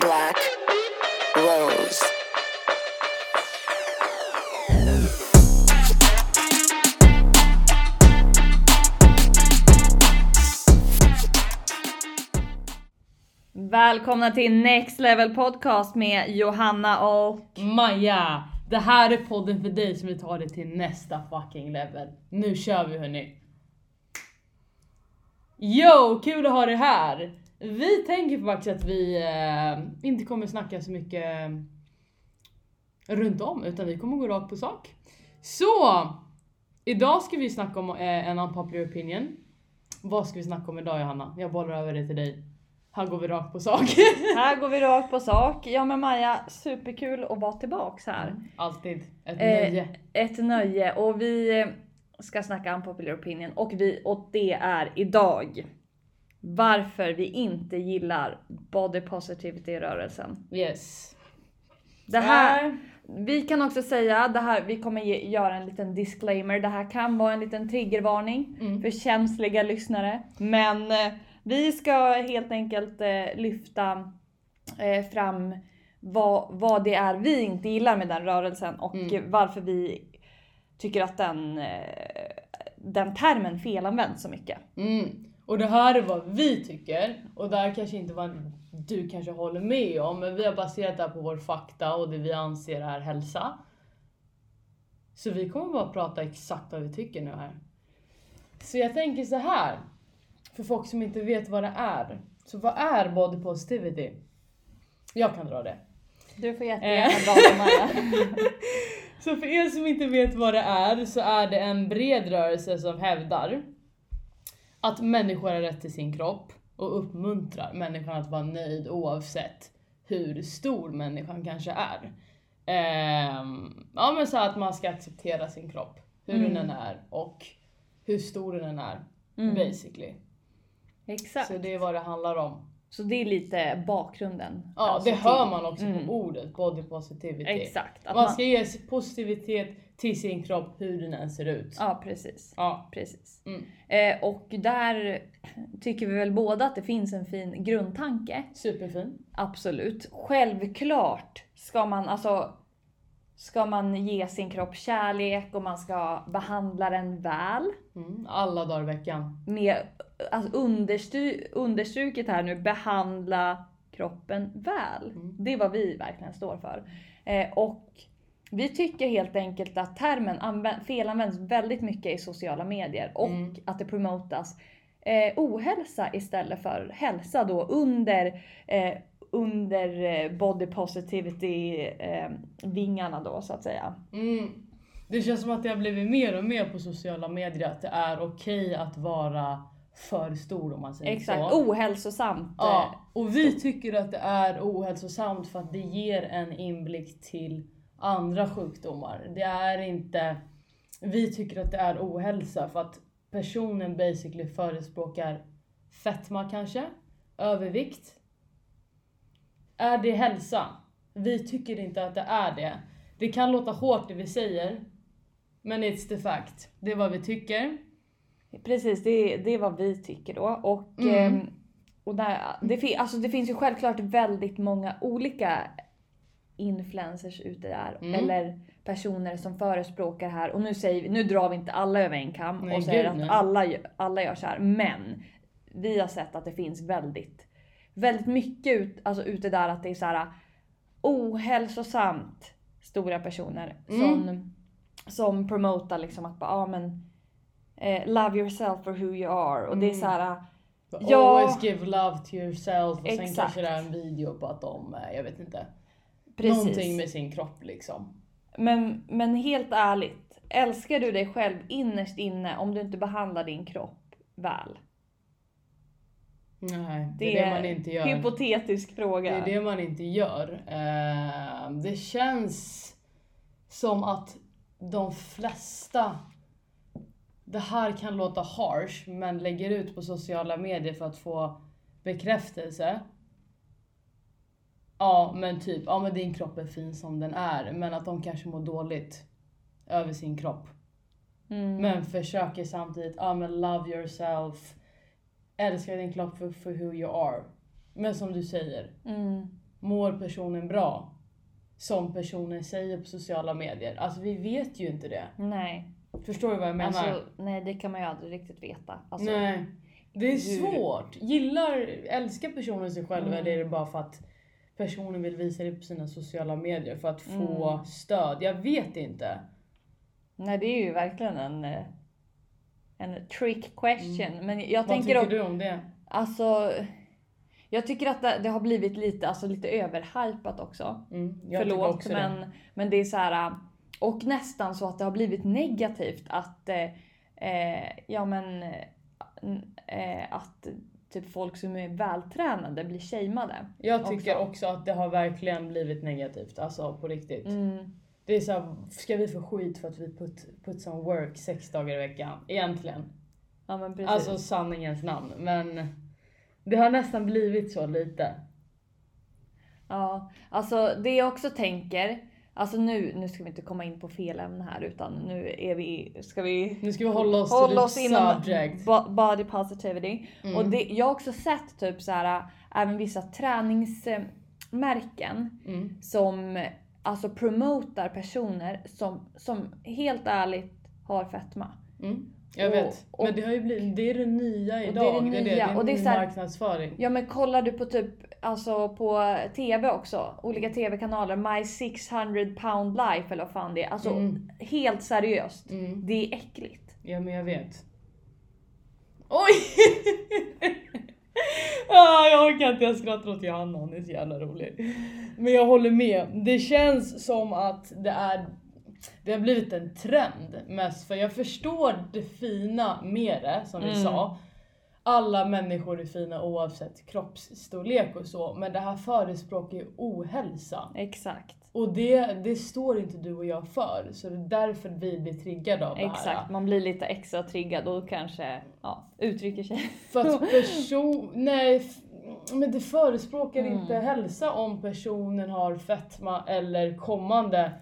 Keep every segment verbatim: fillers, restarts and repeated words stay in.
Black Rose. Välkomna till Next Level Podcast med Johanna och Maja. Det här är podden för dig som vill ta dig till nästa fucking level. Nu kör vi, hörni. Yo, kul att ha dig här. Vi tänker faktiskt att vi eh, inte kommer snacka så mycket eh, runt om, utan vi kommer gå rakt på sak. Så, idag ska vi snacka om eh, en unpopular opinion. Vad ska vi snacka om idag, Johanna? Jag bollar över det till dig. Här går vi rakt på sak. Här går vi rakt på sak. Ja, men Maja, superkul att vara tillbaka här. Alltid. Ett nöje. Eh, ett nöje. Och vi ska snacka unpopular opinion. Och, vi, och det är idag. Varför vi inte gillar body positivity-rörelsen. Yes. Det här, vi kan också säga, det här, vi kommer ge, göra en liten disclaimer. Det här kan vara en liten triggervarning mm. för känsliga lyssnare. Men eh, vi ska helt enkelt eh, lyfta eh, fram vad, vad det är vi inte gillar med den rörelsen. Och mm. varför vi tycker att den, eh, den termen felanvänds så mycket. Mm. Och det här är vad vi tycker, och där kanske inte vad du kanske håller med om, men vi har baserat det här på vår fakta och det vi anser är hälsa. Så vi kommer bara prata exakt vad vi tycker nu här. Så jag tänker så här, för folk som inte vet vad det är. Så vad är body positivity? Jag kan dra det. Du får jättegärna dra det, Maja. Så för er som inte vet vad det är, så är det en bred rörelse som hävdar att människor har rätt till sin kropp och uppmuntrar människan att vara nöjd oavsett hur stor människan kanske är. Ehm, ja, men så att man ska acceptera sin kropp, hur mm. den är och hur stor den är, mm. basically. Exakt. Så det är vad det handlar om. Så det är lite bakgrunden. Ja, alltså det till... hör man också mm. på ordet, body positivity. Exakt. Att man ska man... ge positivitet till sin kropp, hur den än ser ut. Ja, precis. Ja. precis. Mm. Eh, och där tycker vi väl båda att det finns en fin grundtanke. Superfin. Absolut. Självklart ska man, alltså, ska man ge sin kropp kärlek och man ska behandla den väl. Mm. Alla dagar i veckan. Med, alltså, understry- understruket här nu, behandla kroppen väl. Mm. Det är vad vi verkligen står för. Eh, och... Vi tycker helt enkelt att termen anvä- felanvänds väldigt mycket i sociala medier. Och mm. att det promotas eh, ohälsa istället för hälsa då under, eh, under body positivity eh, vingarna då, så att säga. Mm. Det känns som att det har blivit mer och mer på sociala medier att det är okej att vara för stor, om man säger. Exakt. Så. Exakt, ohälsosamt. Ja. Och vi tycker att det är ohälsosamt för att det ger en inblick till andra sjukdomar. Det är inte, vi tycker att det är ohälsa för att personen basically förespråkar fetma kanske, övervikt. Är det hälsa? Vi tycker inte att det är det. Det kan låta hårt det vi säger, men it's the fact. Det är vad vi tycker. Precis, det, det är vad vi tycker då. Och, mm. eh, och där, det, alltså det finns ju självklart väldigt många olika influencers ute där mm. eller personer som förespråkar här, och nu säger vi, nu drar vi inte alla över en kam nej, och säger att alla gör, alla gör så här, men vi har sett att det finns väldigt väldigt mycket ut, alltså ute där att det är så här ohälsosamt stora personer mm. som som promotar liksom att bara, ah, men eh, love yourself for who you are mm. och det är så här. But ja, always give love to yourself, och exakt. Sen kanske det är en video på att de, jag vet inte. Precis. Någonting med sin kropp liksom. Men, men helt ärligt, älskar du dig själv innerst inne om du inte behandlar din kropp väl? Nej, det, det är det man inte gör. Det är en hypotetisk fråga. Det är det man inte gör. Eh, det känns som att de flesta, det här kan låta harsh, men lägger ut på sociala medier för att få bekräftelse. Ja, men typ, ja men din kropp är fin som den är. Men att de kanske mår dåligt över sin kropp. Mm. Men försöker samtidigt, ja men love yourself. Älskar din kropp för, för who you are. Men som du säger, mm. mår personen bra som personen säger på sociala medier. Alltså vi vet ju inte det. Nej. Förstår du vad jag menar? Alltså, nej, det kan man ju aldrig riktigt veta. Alltså, nej. Det är hur... svårt. Gillar, älskar personen sig själv mm. eller är det bara för att personen vill visa det på sina sociala medier för att få mm. stöd? Jag vet inte. Nej, det är ju verkligen en, en trick question. Mm. Men jag vad tänker tycker om, du om det? Alltså... Jag tycker att det, det har blivit lite, alltså lite överhypat också. Mm, Förlåt, också men, det. men det är så här. Och nästan så att det har blivit negativt att, eh, ja men, eh, att typ folk som är vältränade blir shameade. Jag tycker också. också att det har verkligen blivit negativt, alltså på riktigt. Mm. Det är så här, ska vi få skit för att vi put, put some work sex dagar i veckan, egentligen. Ja, men precis. Alltså sanningens namn, men... Det har nästan blivit så lite. Ja, alltså det jag också tänker... Alltså nu, nu ska vi inte komma in på fel ämne här, utan nu är vi... Ska vi nu ska vi hålla oss, hålla oss inom body positivity. Mm. Och det, jag har också sett typ så här, även vissa träningsmärken mm. som alltså promotar personer som, som helt ärligt har fetma. Mm. Jag vet, och, och, men det har ju blivit, det är det nya idag, det är det nya, det är det, det är och det är så här, marknadsföring. Ja, men kollar du på typ, alltså på tv också, olika tv-kanaler, My six hundred Pound Life eller vad fan det är, alltså mm. helt seriöst, mm. det är äckligt. Ja, men jag vet. Oj! ah, jag orkar inte, jag skrattar åt Johanna, hon är så jävla rolig. Men jag håller med, det känns som att det är... Det har blivit en trend mest, för jag förstår det fina med det, som vi mm. sa. Alla människor är fina oavsett kroppsstorlek och så, men det här förespråkar ju ohälsa. Exakt. Och det, det står inte du och jag för, så det är därför vi blir triggade av det här. Exakt, man blir lite extra triggad och kanske ja, uttrycker sig. För att person... Nej, men det förespråkar mm. inte hälsa om personen har fetma eller kommande...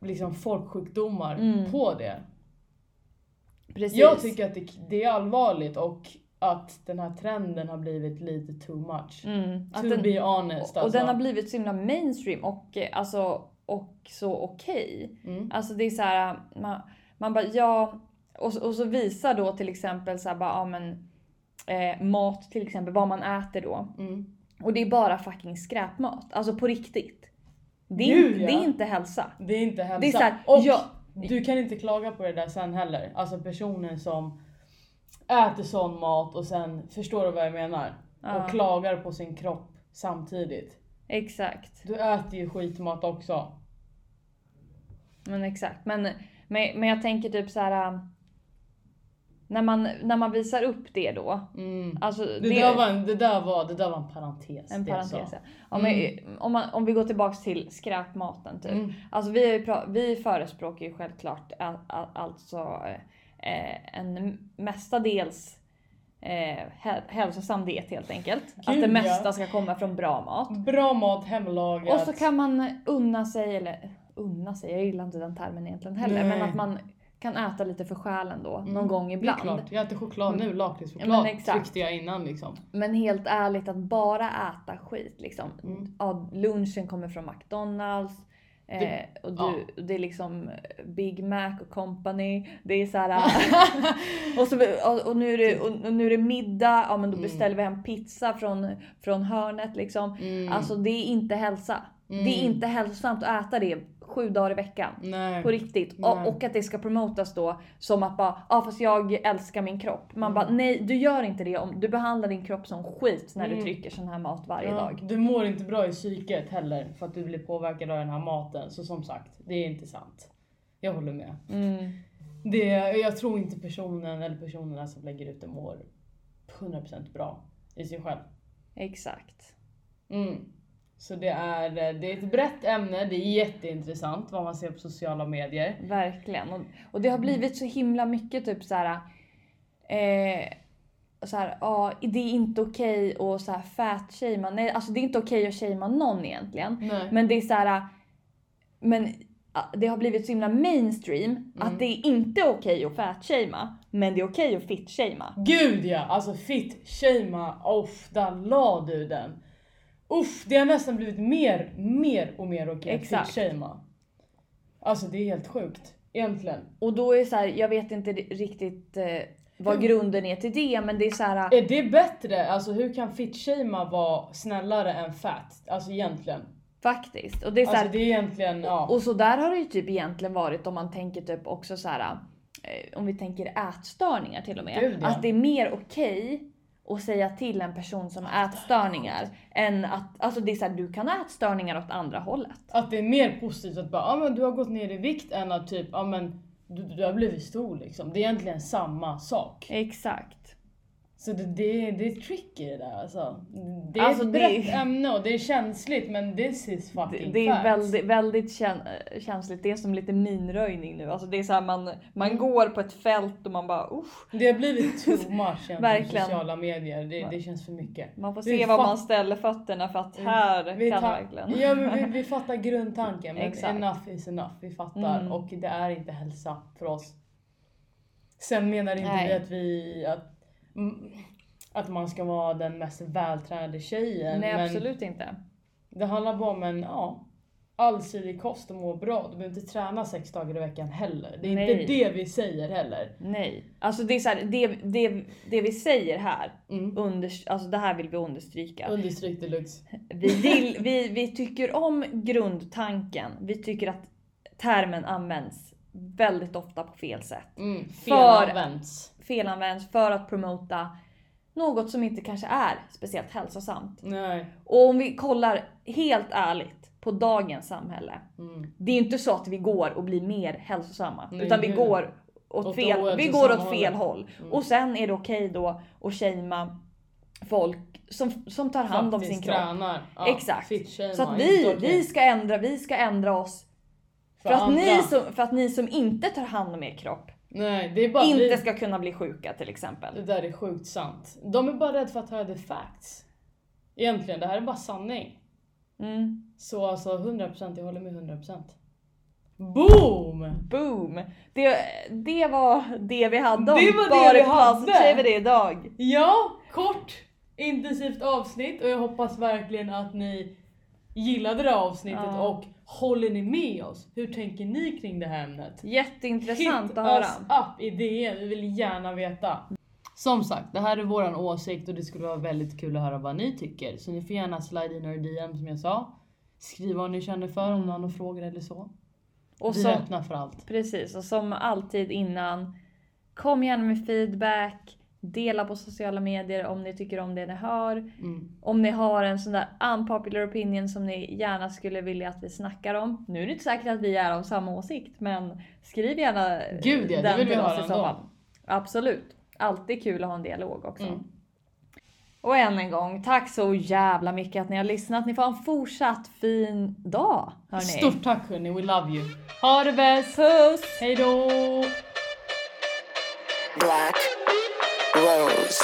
liksom folksjukdomar mm. på det. Precis. Jag tycker att det, det är allvarligt och att den här trenden har blivit lite too much. Mm. To den, be honest. Och, och alltså. Den har blivit så himla mainstream och, alltså, och så okej. Okay. Mm. Alltså det är så här, man, man bara, ja, och, och så visar då till exempel så här, bara, ja, men, eh, mat till exempel, vad man äter då. Mm. Och det är bara fucking skräpmat. Alltså på riktigt. Det är, Gud, ja. det är inte hälsa. Det är inte hälsa. Det är så här, och jag, du kan inte klaga på det där sen heller. Alltså personen som äter sån mat och sen förstår du vad jag menar. Uh. Och klagar på sin kropp samtidigt. Exakt. Du äter ju skitmat också. Men exakt. Men, men, men jag tänker typ så här... När man, när man visar upp det då. Mm. Alltså, det, det, där var en, det, där var, det där var en parentes. En parentes, ja. Om, mm. vi, om, man, om vi går tillbaka till skräpmaten typ. Mm. Alltså vi, vi förespråkar ju självklart all, all, alltså eh, en mestadels eh, hälsosam diet helt enkelt. Gud, att det mesta ja. ska komma från bra mat. Bra mat, hemlagat. Och så kan man unna sig, eller unna sig, jag gillar inte den termen egentligen heller. Nej. Men att man... kan äta lite för själen då, mm. någon gång ibland. Det är klart. Jag äter choklad nu, lakritschoklad tryckte jag innan liksom. Men helt ärligt, att bara äta skit liksom. Mm. Ja, lunchen kommer från McDonald's eh, det, och du, ja. det är liksom Big Mac och company. Det är så här och, så, och, och, nu är det, och, och nu är det middag, ja men då beställer mm. vi hem pizza från, från hörnet liksom. Mm. Alltså det är inte hälsa. Mm. Det är inte hälsosamt att äta det sju dagar i veckan. Nej. På riktigt. Och, och att det ska promotas då som att bara, ja ah, fast jag älskar min kropp. Man mm. bara, nej du gör inte det. Om du behandlar din kropp som skit när mm. du trycker sån här mat varje ja. dag. Du mår inte bra i psyket heller för att du blir påverkad av den här maten. Så som sagt, det är inte sant. Jag håller med. Mm. Det, jag tror inte personen eller personerna som lägger ut det mår hundra procent bra i sig själv. Exakt. Mm. Så det är, det är ett brett ämne, det är jätteintressant vad man ser på sociala medier. Verkligen, och, och det har blivit så himla mycket typ såhär, eh, såhär, ah, det är inte okej att såhär fat-shama, nej alltså det är inte okej att shama någon egentligen. Nej. Men det är såhär, men det har blivit så himla mainstream mm. att det är inte okej att fat-shama, men det är okej att fit-shama. Gud ja, alltså fit-shama, ofta la du den. Uff, det har nästan blivit mer, mer och mer okej. Exakt. Shama. Alltså det är helt sjukt, egentligen. Och då är det så här, jag vet inte riktigt eh, vad hur... grunden är till det, men det är så här... Är det bättre? Alltså hur kan fit-shama vara snällare än fat? Alltså egentligen. Faktiskt. Och det är så här, alltså det är egentligen, ja. Och så där har det ju typ egentligen varit om man tänker typ också så här, om vi tänker ätstörningar till och med. Gud, ja. Att det är mer okej att säga till en person som har ätstörningar än att, alltså det är så här, du kan ha ätstörningar åt andra hållet. Att det är mer positivt att bara, ja ah, men du har gått ner i vikt än att typ, ja ah, men du, du har blivit stor liksom. Det är egentligen samma sak. Exakt. Så det, det, det är tricky det där alltså. Det är alltså ett brett det... ämne och det är känsligt, men this is fucking det, det är väldigt, väldigt kän- känsligt. Det är som lite minröjning nu. Alltså det är så här, man, man mm. går på ett fält och man bara usch. Det har blivit too much i sociala medier. Det, det känns för mycket. Man får vi se vad fatt... man ställer fötterna för att här vi kan ta... verkligen. Ja, men vi, vi fattar grundtanken, men exakt. Enough is enough. Vi fattar mm. och det är inte hälsa för oss. Sen menar inte vi att vi... Att att man ska vara den mest vältränade tjejen. Nej, men absolut inte. Det handlar bara om en ja, allsidig kost och må bra. Du behöver inte träna sex dagar i veckan heller. Det är Nej. Inte det vi säger heller. Nej. Alltså det är så här, det, det, det vi säger här mm. under, alltså det här vill vi understryka. Understryk deluxe. Vi, vill, vi, vi tycker om grundtanken. Vi tycker att termen används väldigt ofta på fel sätt. Mm, felanvänds. För, felanvänds för att promota något som inte kanske är speciellt hälsosamt. Nej. Och om vi kollar helt ärligt på dagens samhälle. Mm. Det är ju inte så att vi går och blir mer hälsosamma. Nej, utan vi går åt, åt fel, vi går åt fel håll. Mm. Och sen är det okej då att shama folk som, som tar hand faktiskt om sin tränar. Kropp. Ja, exakt. Så att vi, vi ska ändra, vi ska ändra oss. För, för, att ni som, för att ni som inte tar hand om er kropp nej, det är bara inte vi... ska kunna bli sjuka till exempel. Det där är sjukt sant. De är bara rädda för att höra the facts. Egentligen, det här är bara sanning. Mm. Så alltså hundra procent, jag håller med hundra procent. Boom! Boom! Det, det var det vi hade om. Det var bara det vi hade. Det det idag. Ja, kort, intensivt avsnitt. Och jag hoppas verkligen att ni gillade det avsnittet ja. Och håller ni med oss? Hur tänker ni kring det här ämnet? Jätteintressant hit att höra. Hit oss upp i D M, vi vill gärna veta. Som sagt, det här är våran åsikt och det skulle vara väldigt kul att höra vad ni tycker. Så ni får gärna slide in i D M som jag sa. Skriv vad ni känner för, om ni har några frågor eller så. Och vi så, öppnar för allt. Precis, och som alltid innan, kom gärna med feedback. Dela på sociala medier om ni tycker om det ni hör. Mm. Om ni har en sån där unpopular opinion som ni gärna skulle vilja att vi snackar om. Nu är det inte säkert att vi är av samma åsikt, men skriv gärna. Gud ja, det vill vi höra ändå. Absolut. Alltid kul att ha en dialog också. Mm. Och än en gång, tack så jävla mycket att ni har lyssnat. Ni får en fortsatt fin dag, hörni. Stort tack hörni, we love you. Ha det bäst. Puss. Hej då. Black Rose.